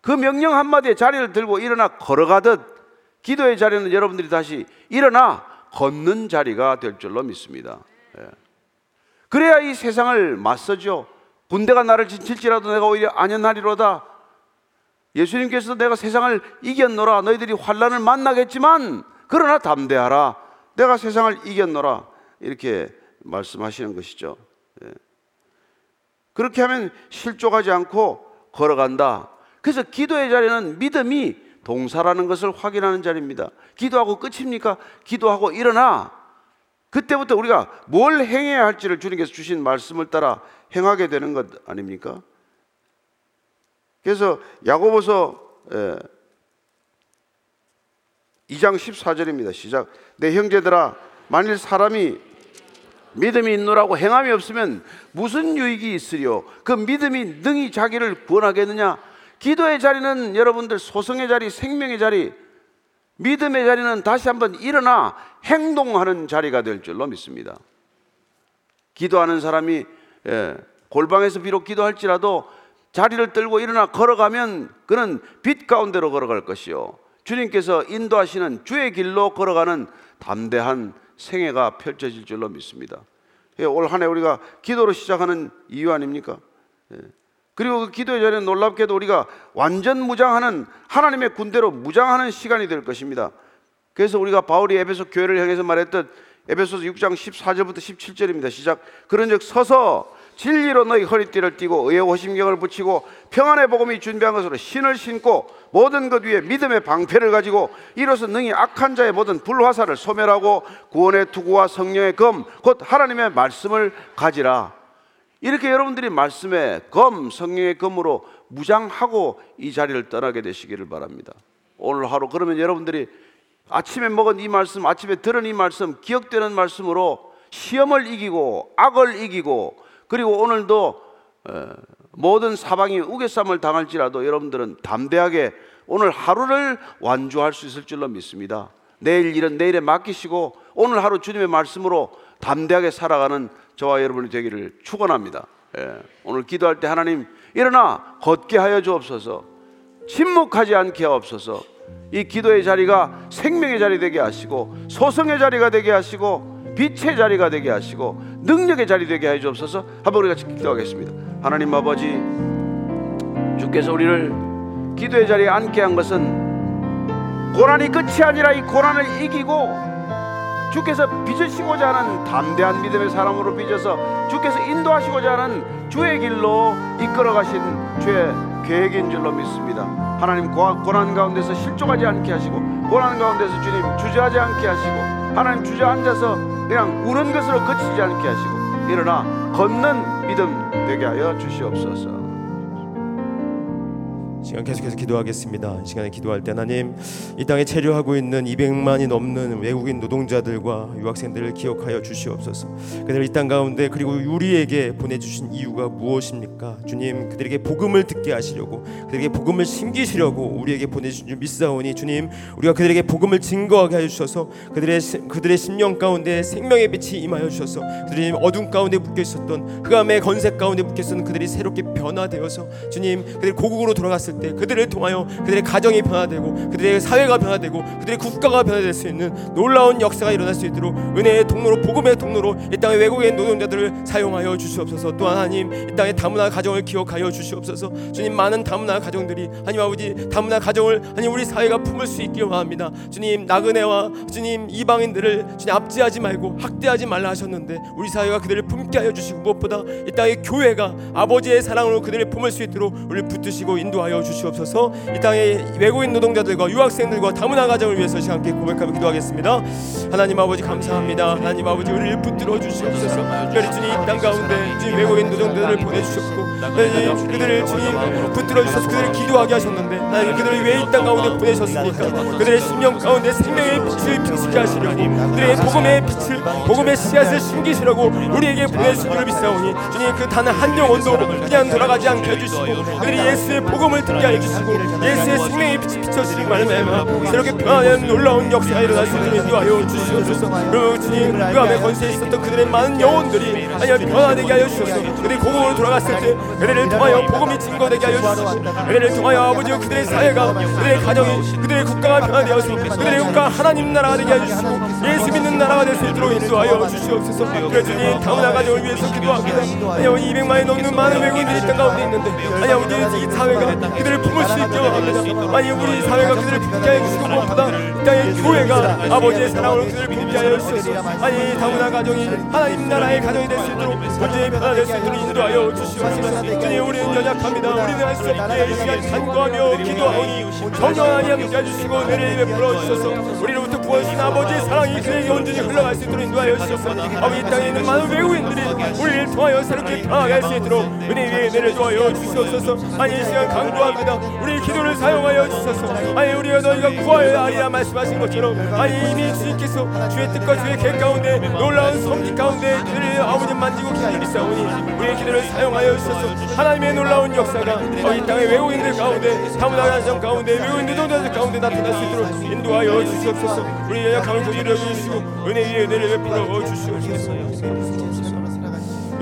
그 명령 한마디에 자리를 들고 일어나 걸어가듯, 기도의 자리는 여러분들이 다시 일어나 걷는 자리가 될 줄로 믿습니다. 예. 그래야 이 세상을 맞서죠. 군대가 나를 진칠지라도 내가 오히려 안연하리로다. 예수님께서 내가 세상을 이겼노라. 너희들이 환난을 만나겠지만 그러나 담대하라. 내가 세상을 이겼노라. 이렇게 말씀하시는 것이죠. 예. 그렇게 하면 실족하지 않고 걸어간다. 그래서 기도의 자리는 믿음이 동사라는 것을 확인하는 자리입니다. 기도하고 끝입니까? 기도하고 일어나 그때부터 우리가 뭘 행해야 할지를 주님께서 주신 말씀을 따라 행하게 되는 것 아닙니까? 그래서 야고보서 2장 14절입니다. 시작. 내 형제들아, 만일 사람이 믿음이 있노라고 행함이 없으면 무슨 유익이 있으리요? 그 믿음이 능히 자기를 구원하겠느냐? 기도의 자리는 여러분들 소성의 자리, 생명의 자리, 믿음의 자리는 다시 한번 일어나 행동하는 자리가 될 줄로 믿습니다. 기도하는 사람이, 예, 골방에서 비록 기도할지라도 자리를 떨고 일어나 걸어가면 그는 빛 가운데로 걸어갈 것이요, 주님께서 인도하시는 주의 길로 걸어가는 담대한 생애가 펼쳐질 줄로 믿습니다. 예, 올 한 해 우리가 기도로 시작하는 이유 아닙니까? 예. 그리고 그 기도의 자리는 놀랍게도 우리가 완전 무장하는, 하나님의 군대로 무장하는 시간이 될 것입니다. 그래서 우리가 바울이 에베소 교회를 향해서 말했듯 에베소서 6장 14절부터 17절입니다. 시작. 그런즉 서서 진리로 너희 허리띠를 띠고 의의 호심경을 붙이고 평안의 복음이 준비한 것으로 신을 신고 모든 것 위에 믿음의 방패를 가지고, 이로써 능히 악한 자의 모든 불화살을 소멸하고 구원의 투구와 성령의 검 곧 하나님의 말씀을 가지라. 이렇게 여러분들이 말씀의 검, 성령의 검으로 무장하고 이 자리를 떠나게 되시기를 바랍니다. 오늘 하루 그러면 여러분들이 아침에 먹은 이 말씀, 아침에 들은 이 말씀, 기억되는 말씀으로 시험을 이기고 악을 이기고, 그리고 오늘도 모든 사방이 우겨쌈을 당할지라도 여러분들은 담대하게 오늘 하루를 완주할 수 있을 줄로 믿습니다. 내일 일은 내일에 맡기시고 오늘 하루 주님의 말씀으로 담대하게 살아가는 저와 여러분이 되기를 축원합니다. 예. 오늘 기도할 때 하나님 일어나 걷게 하여 주옵소서, 침묵하지 않게 하옵소서. 이 기도의 자리가 생명의 자리 되게 하시고 소성의 자리가 되게 하시고 빛의 자리가 되게 하시고 능력의 자리 되게 하여 주옵소서. 한번 우리 같이 기도하겠습니다. 하나님 아버지, 주께서 우리를 기도의 자리에 앉게 한 것은 고난이 끝이 아니라 이 고난을 이기고 주께서 빚으시고자 하는 담대한 믿음의 사람으로 빚어서 주께서 인도하시고자 하는 주의 길로 이끌어가신 주의 계획인 줄로 믿습니다. 하나님, 고난 가운데서 실족하지 않게 하시고 고난 가운데서 주님 주저하지 않게 하시고 하나님 주저앉아서 그냥 우는 것으로 그치지 않게 하시고 일어나 걷는 믿음 되게 하여 주시옵소서. 시간 계속해서 기도하겠습니다. 이 시간에 기도할 때 하나님, 이 땅에 체류하고 있는 200만이 넘는 외국인 노동자들과 유학생들을 기억하여 주시옵소서. 그들을 이 땅 가운데 그리고 우리에게 보내주신 이유가 무엇입니까? 주님, 그들에게 복음을 듣게 하시려고 그들에게 복음을 심기시려고 우리에게 보내주신 줄 믿사오니 주님, 우리가 그들에게 복음을 증거하게 하여 주셔서 그들의 심령 가운데 생명의 빛이 임하여 주셔서 주님, 어둠 가운데 묶여있었던 흑암의 건색 가운데 묶여있었던 그들이 새롭게 변화되어서 주님, 그들이 고국으로 돌아갔을 때 그들을 통하여 그들의 가정이 변화되고 그들의 사회가 변화되고 그들의 국가가 변화될 수 있는 놀라운 역사가 일어날 수 있도록 은혜의 통로로, 복음의 통로로 이 땅의 외국인 노동자들을 사용하여 주시옵소서. 또한 하나님, 이 땅의 다문화 가정을 기억하여 주시옵소서. 주님, 많은 다문화 가정들이 하나님 아버지 다문화 가정을 하나님 우리 사회가 품을 수 있기를 원합니다. 주님, 나그네와 주님 이방인들을 주님 압제하지 말고 학대하지 말라 하셨는데 우리 사회가 그들을 품게 하여 주시고 무엇보다 이 땅의 교회가 아버지의 사랑으로 그들을 품을 수 있도록 우리를 붙드시고 인도하여 주시옵소서. 이 땅의 외국인 노동자들과 유학생들과 다문화 가정을 위해서 함께 고백하며 기도하겠습니다. 하나님 아버지 감사합니다. 하나님 아버지, 우리를 붙들어 주시옵소서. 특별히 주님 이 땅 가운데 주님 외국인 노동자들을 보내주셨고 하나님 그들을 주님 붙들어 주셔서 그들을 기도하게 하셨는데 하나님 그들을 왜 이 땅 가운데 보내셨습니까? 그들의 심령 가운데 생명의 빛을 비치게 하시려고 그들의 복음의 빛을, 복음의 씨앗을 심기시려고 우리에게 보내주신 줄을 믿사오니 주님 그 단 한 영혼도 그냥 돌아가지 않게 해주시고 그들이 예수의 복음을 듣게 해주시고 예수의 생명의 빛이 비춰지는 말미암아 새롭게 변화된 놀라운 역사가 일어날 수 있는 인도하여 주시옵소서. 그리고 주님 그 암에 건세에 있었던 그들의 많은 영혼들이 하여 변화되게 하여 주셔서 그들이 고국으로 돌아갔을 때 그들을 통하여 복음이 증거되게 하여 주시고 그들을 통하여 아버지와 그들의 사회가, 그들의 가정이, 그들의 국가가 변화되어서 그들의 국가 하나님 나라가 되게 하여 주시고 예수 믿는 나라가 될 수 있도록 인도하여 주시옵소서. 그래 주님, 다문화 가정을 위해서 기도합니다. 하여 200만이 넘는 많은 외국인들이 있던 가운데 있는데 하여 우리 이 사회가 그들을 품을 수 있게 합니다. 아니 우리 사회가 그들을 품게 해주시고 무엇보다 이 땅의 교회가 아버지의 사랑으로 그들을 믿게 하여 주시옵소서. 아니 다문화 가정이 하나님 나라의 가정이 될 수 있도록 문제의 변화 될 수 있도록 인도하여 주시옵소서. 주님, 우리는 연약합니다. 우리는 할 수 있게 이 시간 간구하며 기도하오니 정령하니 함께 해주시고 은혜를 베풀어 주셔서 우리로부터 부어주신 아버지의 사랑이 그에게 온전히 흘러갈 수 있도록 인도하여 주시옵소서. 아버지, 이 땅에 있는 많은 외국인들이 우리를 통하여 새롭게 강하게 할 수 있도록 은혜의 은혜를 도하여 주시옵소서. 아니 이 시간 간구하며 우리 기도를 사용하여 주셔서 아니 우리가 너희가 구하여야 하리라 말씀하신 것처럼 아니 이미 주님께서 주의 뜻과 주의 계획 가운데 놀라운 섭리 가운데 그들을 아버지 만지고 기도를 믿사오니 우리의 기도를 사용하여 주셔서 하나님의 놀라운 역사가 이 땅의 외국인들 가운데, 다문화 가정 가운데, 외국인 노동자들 가운데 나타날 수 있도록 인도하여 주시옵소서. 우리의 연약함을 고지려 주시고 은혜의 은혜를 베풀어 주시옵소서.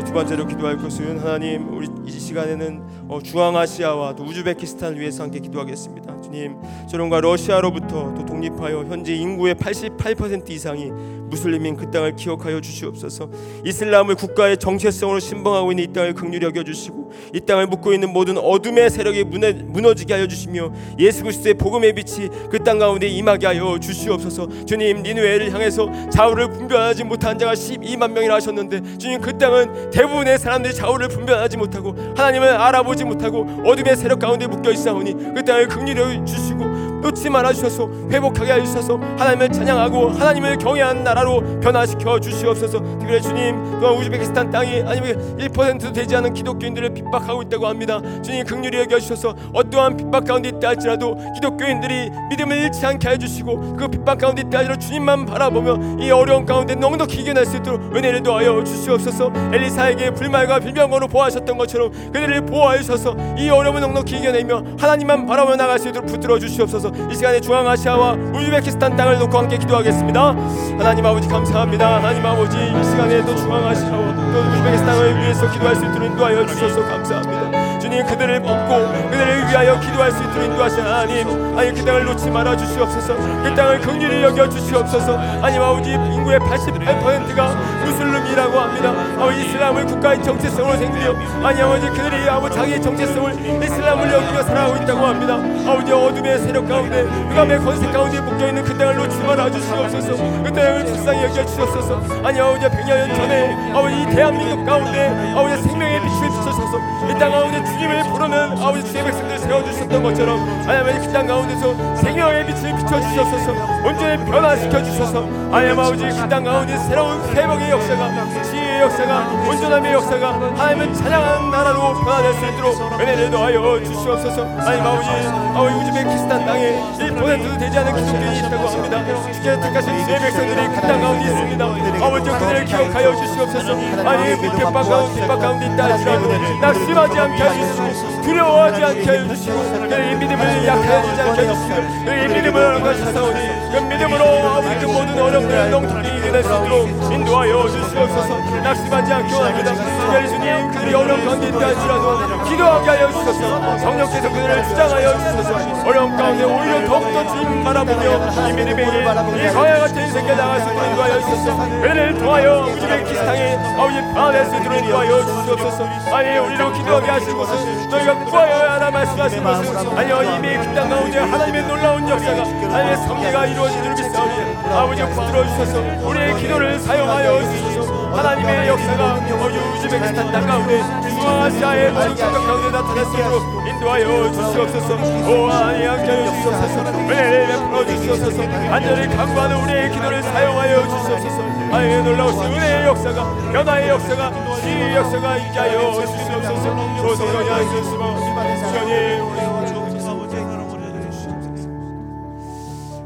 두 번째로 기도할 것은 하나님, 우리 이 시간에는 중앙아시아와 또 우즈베키스탄을 위해서 함께 기도하겠습니다. 주님, 저런과 러시아로부터 또 독립하여 현재 인구의 88% 이상이 무슬림인 그 땅을 기억하여 주시옵소서. 이슬람을 국가의 정체성으로 신봉하고 있는 이 땅을 긍휼히 여겨주시고 이 땅을 묶고 있는 모든 어둠의 세력이 무너지게 하여 주시며 예수 그리스도의 복음의 빛이 그 땅 가운데 임하게 하여 주시옵소서. 주님, 니느웨를 향해서 좌우를 분별하지 못한 자가 12만 명이라 하셨는데 주님, 그 땅은 대부분의 사람들이 좌우를 분별하지 못하고 하나님을 알아보지 못하고 어둠의 세력 가운데 묶여 있사오니 그 땅을 긍휼히 여겨주시고 놓지 말아주셔서 회복하게 해주셔서 하나님을 찬양하고 하나님을 경외하는 나라로 변화시켜 주시옵소서. 특별히 주님, 또한 우즈베키스탄 땅이 아니면 1%도 되지 않은 기독교인들을 핍박하고 있다고 합니다. 주님, 긍휼히 여겨주셔서 어떠한 핍박 가운데 있다 할지라도 기독교인들이 믿음을 잃지 않게 해주시고 그 핍박 가운데 있다 할지라도 주님만 바라보며 이 어려운 가운데 넉넉히 이겨낼 수 있도록 은혜를 더하여 주시옵소서. 엘리사에게 불말과 빌병거로 보호하셨던 것처럼 그들을 보호하셔서 이 어려움을 넉넉히 이겨내며 하나님만 바라보며 나갈 수 있도록 붙들어 주시옵소서. 이 시간에 중앙아시아와 우즈베키스탄 땅을 놓고 함께 기도하겠습니다. 하나님 아버지 감사합니다. 하나님 아버지, 이 시간에도 중앙아시아와 또 우즈베키스탄을 위해서 기도할 수 있도록 인도하여 주셔서 감사합니다. 주님 그들을 업고 그들을 위하여 기도할 수 있도록 인도하시는 하나님, 아니 그 땅을 놓지 말아 주시옵소서. 그 땅을 긍휼히 여겨 주시옵소서. 하나님 아버지, 인구의 88%가 무슬림이라고 합니다. 아버지, 이슬람을 국가의 정체성으로 생기며 아니 아버지 그들이 아버지 자기의 정체성을 이슬람을 여기며 살아가고 있다고 합니다. 아버지, 어둠의 세력 가운데 흑암의 권세 가운데 묶여있는 그 땅을 놓지 말아 주시옵소서. 그 땅을 불쌍히 여겨 주시옵소서. 아니 아버지 100년 전에 아버지 이 대한민국 가운데 아버지 생명의 빛을 비춰주셔서 이 땅 가운데 주님을 부르는 아버지 주의 백성들 세워주셨던 것처럼 아버지 그 땅 가운데서 생명의 빛을 비춰주셔서 온전히 변화시켜주셔서 아버지 그 땅 가운데 새로운 회복의 역사가 지혜의 역사가 온전함의 역사가 하나님을 찬양하는 나라로 변화될 수 있도록 은혜를 더하여 주시옵소서. 아버지 우즈베키스탄 땅에 1%도 되지 않은 기독교인이 있다고 합니다. 주께서 택하신 주의 백성들이 그 땅 가운데 있습니다. 아버지 그들을 기억하여 주시옵소서. 아니 무격박 가운데 뒷박 가운데 있다 하시고 낙심하지 않게 해주시고 두려워하지 않게 해주시고 내 믿음을 약해지지 않게 해주시고 내 믿음을 얻으시사오니 그 믿음으로 아버지 그 모든 어려움을 영통히 이겨낼 수 있도록 인도하여 주시옵소서. 낙심하지 않게 원합니다. 특별히 주님 그들이 어려운 가운데 있다 할지라도 기도하게 하여 주소서. 성령께서 그들을 주장하여 주소서. 어려운 가운데 오히려 더욱더 주님 바라보며 이 믿음의 이 거야 같은 인생에 나갈 수 있도록 인도하여 주소서. 은혜를 통하여 우즈베키스탄에 아버지 변화될 수 있도록 인도하여 주시옵소서. 아니 우리로 기도하게 하신 것은 너희가 구하여야 하나 말씀하신 것은 아니요 이미 그 땅 가운데 하나님의 놀라운 역사가 하나님의 섭리가 이루어진 줄 믿사오니 아버지 붙들어 주셔서 우리의 기도를 사용하여 주소서. 하나님의 역사가 우즈베키스탄 땅 가운데 중앙아시아의 모든 국가 가운데 나타날 수 있도록 인도하여 주시옵소서. 오하니 함께하여 주시옵소서. 은혜를 베풀어 주시옵소서. 안전을 간구하는 우리의 기도를 사용하여 주시옵소서. 아예 놀라우신 은혜의 역사가 변화의 역사가 지혜의 역사가 있게 하여 주시옵소서. 조성령이 하시옵소서.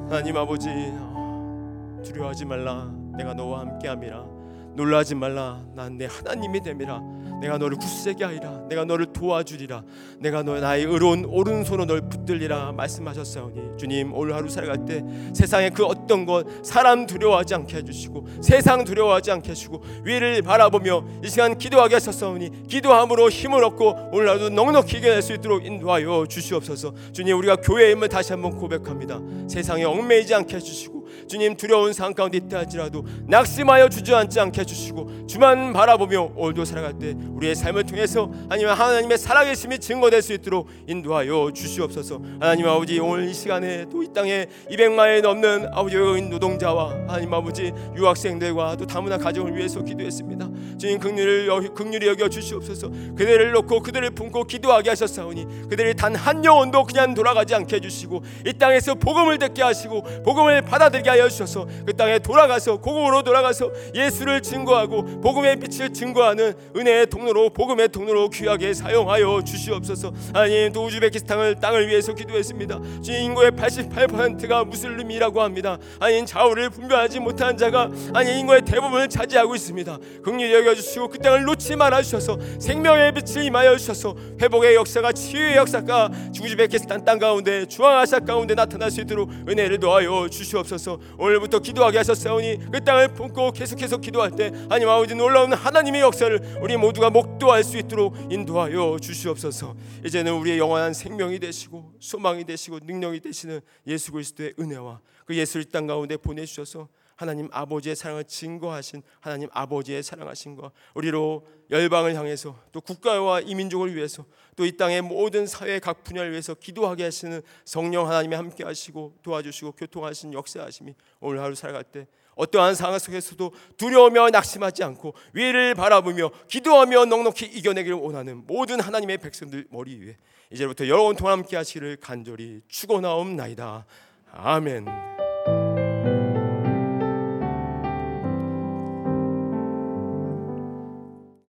하나님 아버지, 두려워하지 말라 내가 너와 함께함이라. 놀라지 말라 난 내 하나님이 됨이라. 내가 너를 굳세게 하리라. 내가 너를 도와주리라. 내가 나의 의로운 오른손으로 널 붙들리라 말씀하셨사오니 주님, 오늘 하루 살아갈 때 세상의 그 어떤 것 사람 두려워하지 않게 해주시고 세상 두려워하지 않게 해주시고 위를 바라보며 이 시간 기도하게 하셨사오니 기도함으로 힘을 얻고 오늘 하루도 넉넉히 이겨낼 수 있도록 인도하여 주시옵소서. 주님, 우리가 교회임을 다시 한번 고백합니다. 세상에 얽매이지 않게 해주시고 주님, 두려운 삶 가운데 있다 할지라도 낙심하여 주저앉지 않게 해주시고 주만 바라보며 오늘도 살아갈 때 우리의 삶을 통해서 아니면 하나님의 살아계심이 증거될 수 있도록 인도하여 주시옵소서. 하나님 아버지, 오늘 이 시간에 또 이 땅에 200만이 넘는 아버지 외국인 노동자와 하나님 아버지 유학생들과 또 다문화 가정을 위해서 기도했습니다. 주님, 긍휼히 여겨 주시옵소서. 그들을 놓고 그들을 품고 기도하게 하셨사오니 그들이 단 한 영혼도 그냥 돌아가지 않게 해주시고 이 땅에서 복음을 듣게 하시고 복음을 받아들게 하여 주셔서 그 땅에 돌아가서 고국으로 돌아가서 예수를 증거하고 복음의 빛을 증거하는 은혜의 통로로 복음의 통로로 귀하게 사용하여 주시옵소서. 하나님, 또 우즈베키스탄을 땅을 위해서 기도했습니다. 주님, 인구의 88%가 무슬림이라고 합니다. 하나님, 좌우를 분별하지 못한 자가 하나님 인구의 대부분을 차지하고 있습니다. 긍휼히 여겨주시고 그 땅을 놓지 말아주셔서 생명의 빛을 임하여 주셔서 회복의 역사가 치유의 역사가 우즈베키스탄 땅 가운데 중앙아시아 가운데 나타날 수 있도록 은혜를 더하여 주시옵소서. 오늘부터 기도하게 하셨사오니 그 땅을 품고 계속해서 기도할 때 하나님 아버지 놀라운 하나님의 역사를 우리 모두가 목도할 수 있도록 인도하여 주시옵소서. 이제는 우리의 영원한 생명이 되시고 소망이 되시고 능력이 되시는 예수 그리스도의 은혜와 그 예수를 이 땅 가운데 보내주셔서 하나님 아버지의 사랑을 증거하신 하나님 아버지의 사랑하신과 우리로 열방을 향해서 또 국가와 이민족을 위해서 또 이 땅의 모든 사회 각 분야를 위해서 기도하게 하시는 성령 하나님이 함께 하시고 도와주시고 교통하신 역사하심이 오늘 하루 살아갈 때 어떠한 상황 속에서도 두려우며 낙심하지 않고 위를 바라보며 기도하며 넉넉히 이겨내기를 원하는 모든 하나님의 백성들 머리 위에 이제부터 영원토록 함께 하시기를 간절히 축원하옵나이다. 아멘.